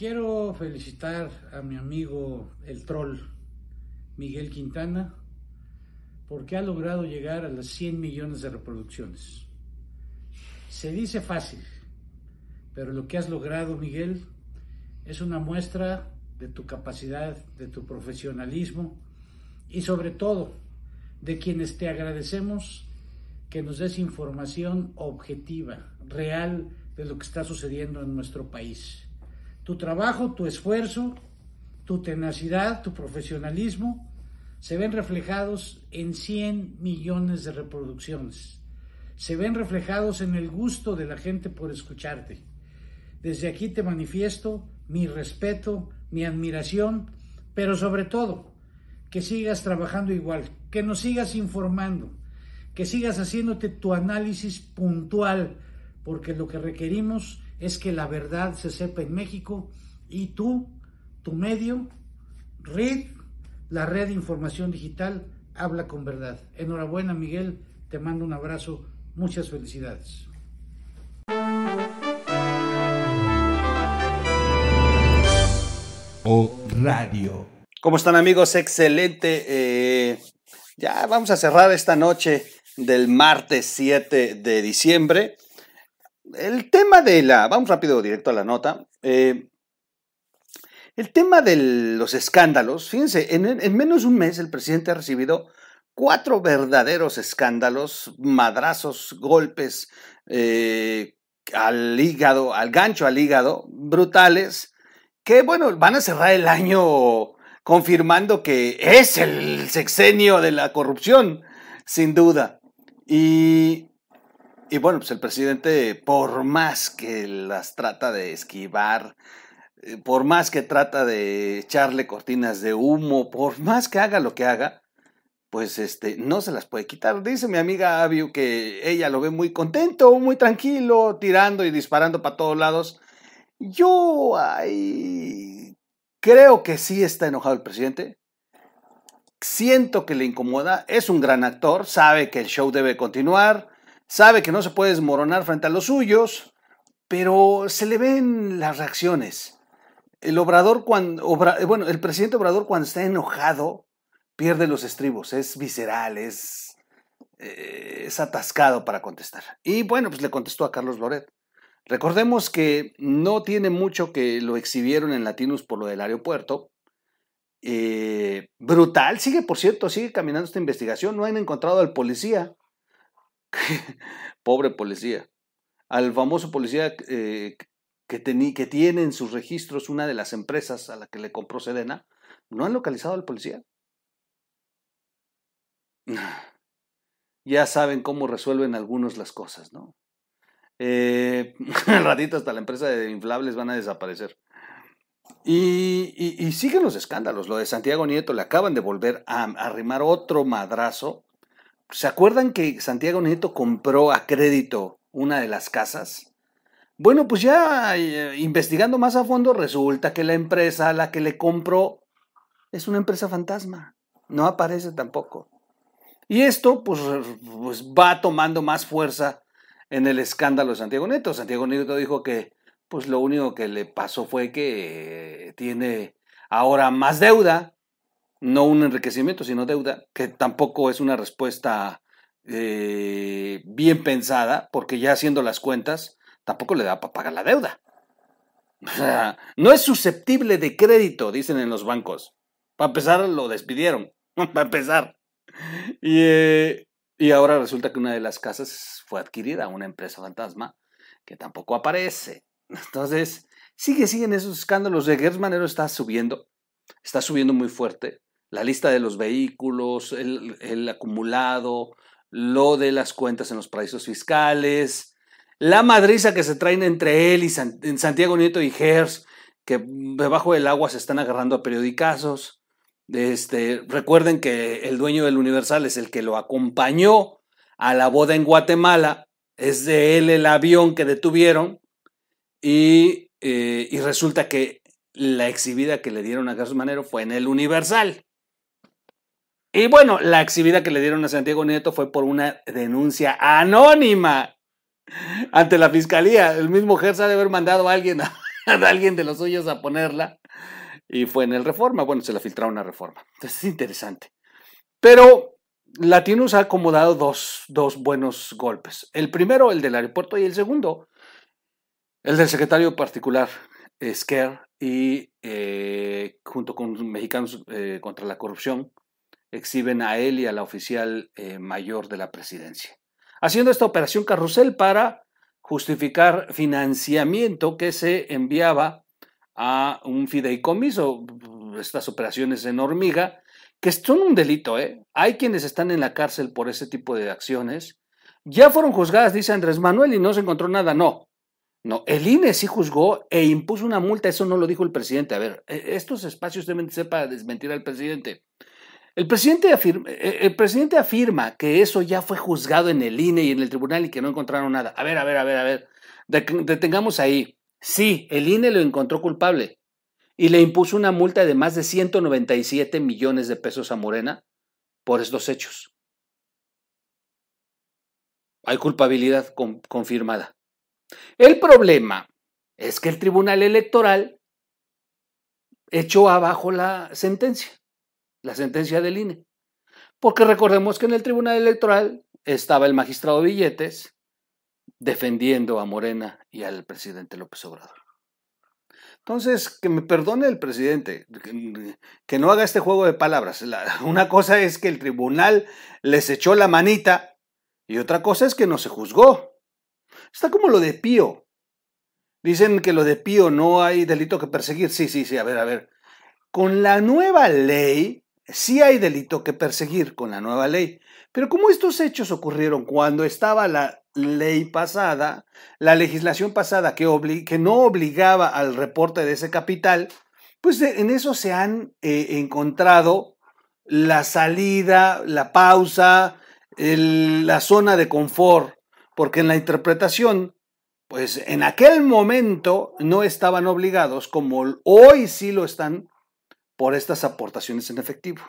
Quiero felicitar a mi amigo el troll Miguel Quintana porque ha logrado llegar a las 100 millones de reproducciones. Se dice fácil, pero lo que has logrado, Miguel, es una muestra de tu capacidad, de tu profesionalismo y sobre todo de quienes te agradecemos que nos des información objetiva, real, de lo que está sucediendo en nuestro país. Tu trabajo, tu esfuerzo, tu tenacidad, tu profesionalismo se ven reflejados en 100 millones de reproducciones. Se ven reflejados en el gusto de la gente por escucharte. Desde aquí te manifiesto mi respeto, mi admiración, pero sobre todo que sigas trabajando igual, que nos sigas informando, que sigas haciéndote tu análisis puntual, porque lo que requerimos es que la verdad se sepa en México y tú, tu medio, RID, la Red de Información Digital, habla con verdad. Enhorabuena, Miguel, te mando un abrazo, muchas felicidades. O-Radio. ¿Cómo están, amigos? Excelente. Ya vamos a cerrar esta noche del martes 7 de diciembre. El tema de la... Vamos rápido, directo a la nota. El tema de los escándalos. Fíjense, en menos de un mes el presidente ha recibido 4 verdaderos escándalos, madrazos, golpes al hígado, al gancho al hígado, brutales, que, bueno, van a cerrar el año confirmando que es el sexenio de la corrupción, sin duda. Y bueno, pues el presidente, por más que las trata de esquivar, por más que trata de echarle cortinas de humo, por más que haga lo que haga, pues no se las puede quitar. Dice mi amiga Abiu que ella lo ve muy contento, muy tranquilo, tirando y disparando para todos lados. Yo creo que sí está enojado el presidente. Siento que le incomoda. Es un gran actor, sabe que el show debe continuar. Sabe que no se puede desmoronar frente a los suyos, pero se le ven las reacciones. El presidente Obrador, cuando está enojado, pierde los estribos, es visceral, es atascado para contestar. Y bueno, pues le contestó a Carlos Loret. Recordemos que no tiene mucho que lo exhibieron en Latinus por lo del aeropuerto. Brutal, sigue caminando esta investigación, no han encontrado al policía. Pobre policía, al famoso policía que tiene en sus registros una de las empresas a la que le compró Sedena. No han localizado al policía. Ya saben cómo resuelven algunos las cosas, ¿no? Al ratito hasta la empresa de inflables van a desaparecer. Y siguen los escándalos. Lo de Santiago Nieto, le acaban de volver a arrimar otro madrazo. ¿Se acuerdan que Santiago Nieto compró a crédito una de las casas? Bueno, pues ya investigando más a fondo, resulta que la empresa a la que le compró es una empresa fantasma. No aparece tampoco. Y esto pues va tomando más fuerza en el escándalo de Santiago Nieto. Santiago Nieto dijo que pues lo único que le pasó fue que tiene ahora más deuda. No un enriquecimiento, sino deuda, que tampoco es una respuesta bien pensada, porque ya haciendo las cuentas, tampoco le da para pagar la deuda. O sea, no es susceptible de crédito, dicen en los bancos. Para empezar, lo despidieron. Para empezar. Y ahora resulta que una de las casas fue adquirida a una empresa fantasma que tampoco aparece. Entonces, siguen esos escándalos. De Gerson Manero está subiendo muy fuerte. La lista de los vehículos, el acumulado, lo de las cuentas en los paraísos fiscales, la madriza que se traen entre él y Santiago Nieto y Gers, que debajo del agua se están agarrando a periodicazos. Recuerden que el dueño del Universal es el que lo acompañó a la boda en Guatemala, es de él el avión que detuvieron y resulta que la exhibida que le dieron a Gerson Manero fue en el Universal. Y bueno, la exhibida que le dieron a Santiago Nieto fue por una denuncia anónima ante la fiscalía. El mismo Gerson ha de haber mandado a alguien a alguien de los suyos a ponerla, y fue en el Reforma. Bueno, se la filtraron a Reforma. Entonces es interesante. Pero Latinus ha acomodado dos buenos golpes. El primero, el del aeropuerto, y el segundo, el del secretario particular Esquer, y junto con Mexicanos contra la Corrupción, exhiben a él y a la oficial mayor de la presidencia, haciendo esta operación carrusel para justificar financiamiento que se enviaba a un fideicomiso. Estas operaciones en hormiga, que son un delito, ¿eh? Hay quienes están en la cárcel por ese tipo de acciones. Ya fueron juzgadas, dice Andrés Manuel, y no se encontró nada. No, el INE sí juzgó e impuso una multa. Eso no lo dijo el presidente. A ver, estos espacios deben ser para desmentir al presidente. El presidente afirma que eso ya fue juzgado en el INE y en el tribunal y que no encontraron nada. A ver. Detengamos ahí. Sí, el INE lo encontró culpable y le impuso una multa de más de 197 millones de pesos a Morena por estos hechos. Hay culpabilidad confirmada. El problema es que el Tribunal Electoral echó abajo la sentencia del INE, porque recordemos que en el Tribunal Electoral estaba el magistrado Billetes defendiendo a Morena y al presidente López Obrador. Entonces, que me perdone el presidente, que no haga este juego de palabras. Una cosa es que el tribunal les echó la manita y otra cosa es que no se juzgó. Está como lo de Pío. Dicen que lo de Pío no hay delito que perseguir. Sí, a ver. Con la nueva ley sí hay delito que perseguir, con la nueva ley. Pero como estos hechos ocurrieron cuando estaba la ley pasada, la legislación pasada que no obligaba al reporte de ese capital, pues en eso se han encontrado la salida, la pausa, la zona de confort. Porque en la interpretación, pues en aquel momento no estaban obligados, como hoy sí lo están, por estas aportaciones en efectivo.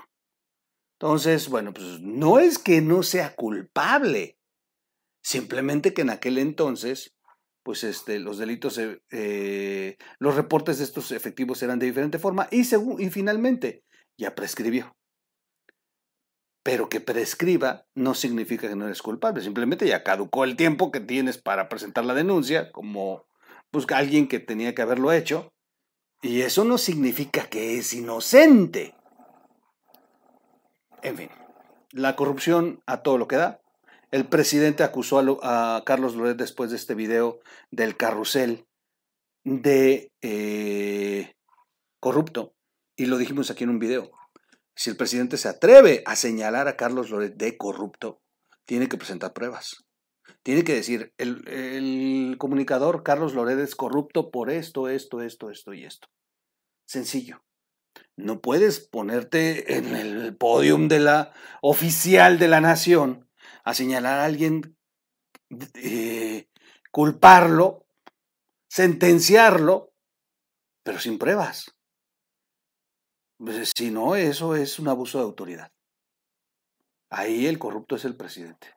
Entonces, bueno, pues no es que no sea culpable, simplemente que en aquel entonces, pues los delitos, los reportes de estos efectivos eran de diferente forma y finalmente ya prescribió. Pero que prescriba no significa que no eres culpable, simplemente ya caducó el tiempo que tienes para presentar la denuncia, como busca alguien que tenía que haberlo hecho, y eso no significa que es inocente. En fin, la corrupción a todo lo que da. El presidente acusó a Carlos Loret después de este video del carrusel de corrupto, y lo dijimos aquí en un video. Si el presidente se atreve a señalar a Carlos Loret de corrupto, tiene que presentar pruebas. Tiene que decir, el comunicador Carlos Loret es corrupto por esto y esto. Sencillo. No puedes ponerte en el podium de la oficial de la nación a señalar a alguien, culparlo, sentenciarlo, pero sin pruebas. Si no, eso es un abuso de autoridad. Ahí el corrupto es el presidente.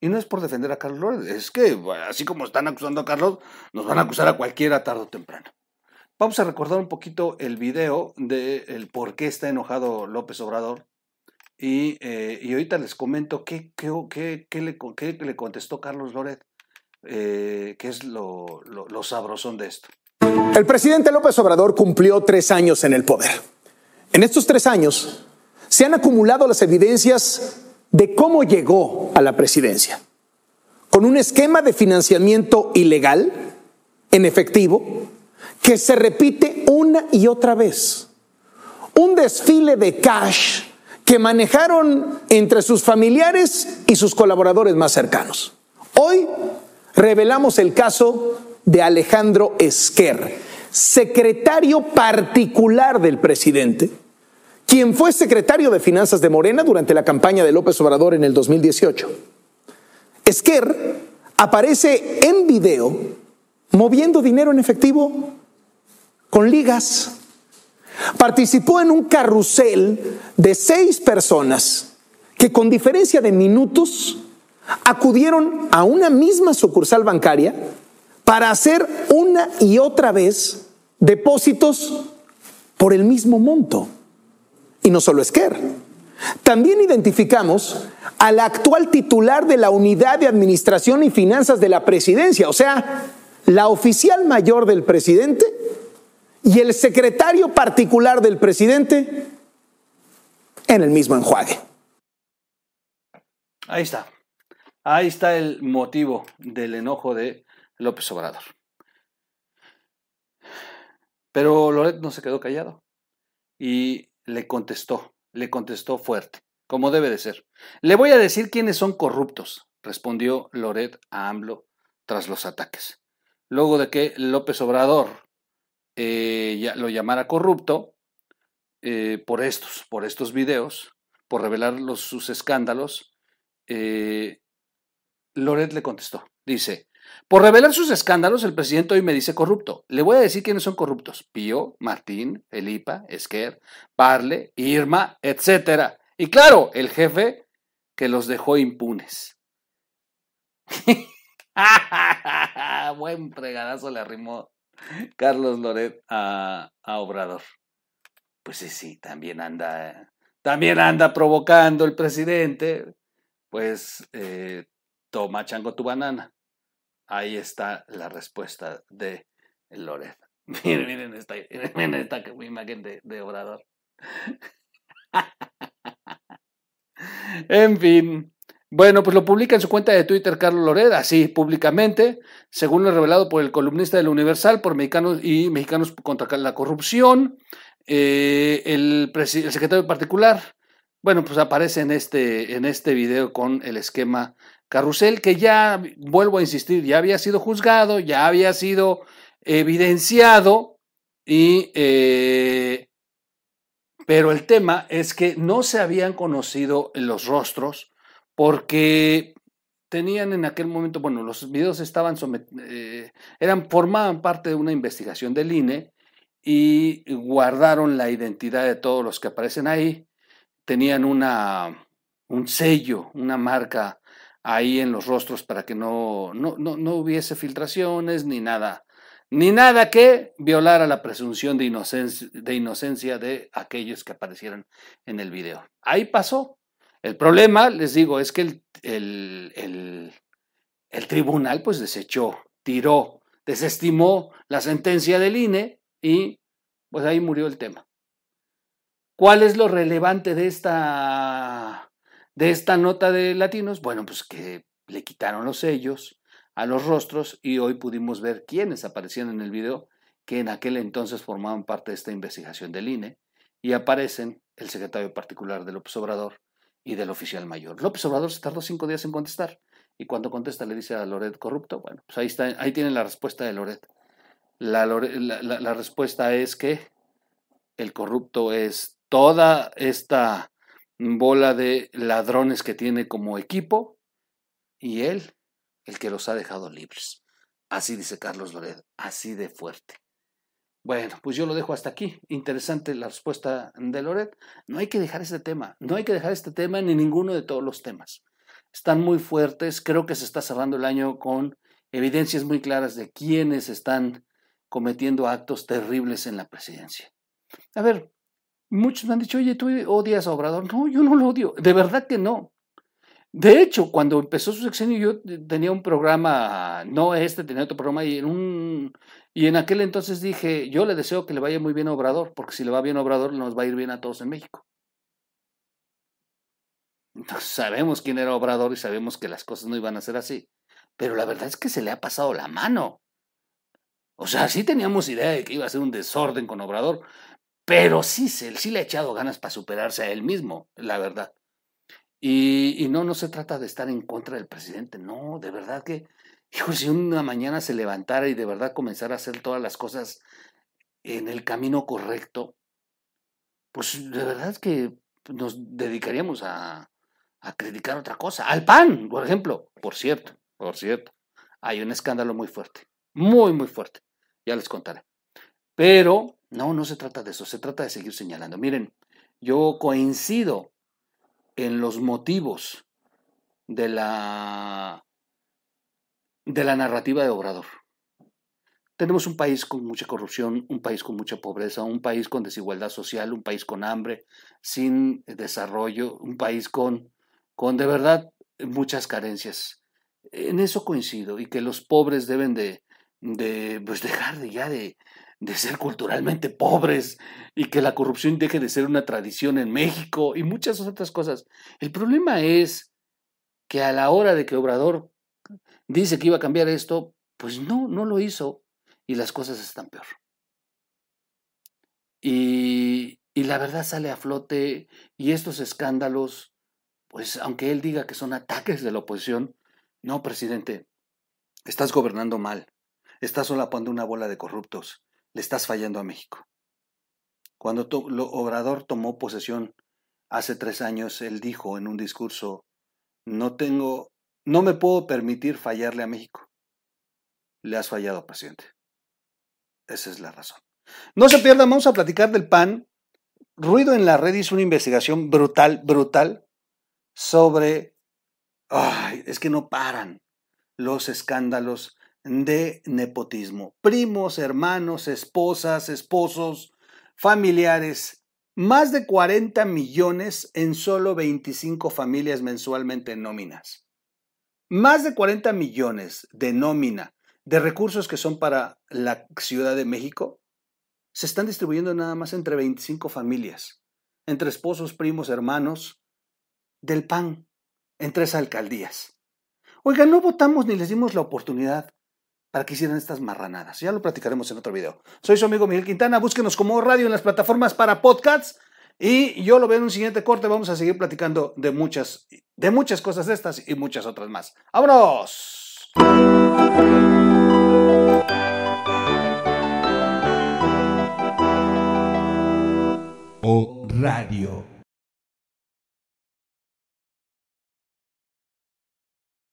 Y no es por defender a Carlos Loret, es que así como están acusando a Carlos, nos van a acusar a cualquiera tarde o temprano. Vamos a recordar un poquito el video del por qué está enojado López Obrador. Y ahorita les comento qué le contestó Carlos Loret, que es lo sabrosón de esto. El presidente López Obrador cumplió 3 años en el poder. En estos 3 años se han acumulado las evidencias de cómo llegó a la presidencia, con un esquema de financiamiento ilegal, en efectivo, que se repite una y otra vez. Un desfile de cash que manejaron entre sus familiares y sus colaboradores más cercanos. Hoy revelamos el caso de Alejandro Esquer, secretario particular del presidente, quien fue secretario de Finanzas de Morena durante la campaña de López Obrador en el 2018. Esquer aparece en video moviendo dinero en efectivo con ligas. Participó en un carrusel de 6 personas que, con diferencia de minutos, acudieron a una misma sucursal bancaria para hacer una y otra vez depósitos por el mismo monto. Y no solo Esquer. También identificamos a la actual titular de la Unidad de Administración y Finanzas de la Presidencia, o sea, la oficial mayor del presidente y el secretario particular del presidente en el mismo enjuague. Ahí está. Ahí está el motivo del enojo de López Obrador. Pero Loret no se quedó callado y le contestó fuerte, como debe de ser. Le voy a decir quiénes son corruptos, respondió Loret a AMLO tras los ataques. Luego de que López Obrador lo llamara corrupto por estos videos, por revelar sus escándalos, Loret le contestó, dice: por revelar sus escándalos, el presidente hoy me dice corrupto. Le voy a decir quiénes son corruptos: Pío, Martín, Felipa, Esquer, Parle, Irma, etcétera. Y claro, el jefe que los dejó impunes. Buen fregadazo le arrimó Carlos Loret a Obrador. Pues sí, también anda provocando el presidente. Pues toma, chango, tu banana. Ahí está la respuesta de Loret. Miren esta imagen de Obrador. En fin. Bueno, pues lo publica en su cuenta de Twitter Carlos Loret, así, públicamente, según lo revelado por el columnista del Universal, por Mexicanos contra la Corrupción, el secretario particular. Bueno, pues aparece en este video con el esquema carrusel, que ya, vuelvo a insistir, ya había sido juzgado, ya había sido evidenciado, pero el tema es que no se habían conocido los rostros porque tenían en aquel momento, bueno, los videos estaban formaban parte de una investigación del INE y guardaron la identidad de todos los que aparecen ahí. Tenían un sello, una marca ahí en los rostros para que no hubiese filtraciones ni nada que violara la presunción de inocencia de aquellos que aparecieron en el video. Ahí pasó. El problema, les digo, es que el tribunal pues desestimó la sentencia del INE y pues ahí murió el tema. ¿Cuál es lo relevante de esta nota de Latinos? Bueno, pues que le quitaron los sellos a los rostros y hoy pudimos ver quiénes aparecían en el video que en aquel entonces formaban parte de esta investigación del INE y aparecen el secretario particular de López Obrador y del oficial mayor. López Obrador se tardó 5 días en contestar y cuando contesta le dice a Loret corrupto. Bueno, pues ahí está, ahí tienen la respuesta de Loret. La respuesta es que el corrupto es toda esta bola de ladrones que tiene como equipo y él, el que los ha dejado libres. Así dice Carlos Loret, así de fuerte. Bueno, pues yo lo dejo hasta aquí. Interesante la respuesta de Loret. No hay que dejar este tema, no hay que dejar este tema ni ninguno de todos los temas. Están muy fuertes, creo que se está cerrando el año con evidencias muy claras de quienes están cometiendo actos terribles en la presidencia. A ver, muchos me han dicho, oye, tú odias a Obrador. No, yo no lo odio, de verdad que no. De hecho, cuando empezó su sexenio yo tenía un programa, tenía otro programa y en aquel entonces dije, yo le deseo que le vaya muy bien a Obrador, porque si le va bien a Obrador nos va a ir bien a todos en México. Entonces, sabemos quién era Obrador y sabemos que las cosas no iban a ser así, pero la verdad es que se le ha pasado la mano. O sea, sí teníamos idea de que iba a ser un desorden con Obrador, pero sí le ha echado ganas para superarse a él mismo, la verdad. Y no se trata de estar en contra del presidente, no, de verdad que, hijo, si una mañana se levantara y de verdad comenzara a hacer todas las cosas en el camino correcto, pues de verdad que nos dedicaríamos a criticar otra cosa. Al PAN, por ejemplo. Por cierto, hay un escándalo muy fuerte, muy, muy fuerte. Ya les contaré. Pero no se trata de eso, se trata de seguir señalando. Miren, yo coincido en los motivos de la narrativa de Obrador. Tenemos un país con mucha corrupción, un país con mucha pobreza, un país con desigualdad social, un país con hambre, sin desarrollo, un país con de verdad muchas carencias. En eso coincido, y que los pobres deben de dejar de ser culturalmente pobres, y que la corrupción deje de ser una tradición en México y muchas otras cosas. El problema es que a la hora de que Obrador dice que iba a cambiar esto, pues no lo hizo y las cosas están peor. Y la verdad sale a flote, y estos escándalos, pues aunque él diga que son ataques de la oposición, no, presidente, estás gobernando mal, estás solapando una bola de corruptos, le estás fallando a México. Cuando Obrador tomó posesión hace 3 años, él dijo en un discurso: no me puedo permitir fallarle a México. Le has fallado, presidente. Esa es la razón. No se pierdan, vamos a platicar del PAN. Ruido en la Red hizo una investigación brutal, sobre... Ay, es que no paran los escándalos de nepotismo. Primos, hermanos, esposas, esposos, familiares. Más de 40 millones en solo 25 familias mensualmente en nóminas. Más de 40 millones de nómina de recursos que son para la Ciudad de México se están distribuyendo nada más entre 25 familias, entre esposos, primos, hermanos del PAN, en 3 alcaldías. Oiga, no votamos ni les dimos la oportunidad para que hicieran estas marranadas. Ya lo platicaremos en otro video. Soy su amigo Miguel Quintana. Búsquenos como O-Radio en las plataformas para podcasts. Y yo lo veo en un siguiente corte. Vamos a seguir platicando de muchas cosas de estas y muchas otras más. ¡Vámonos! O-Radio.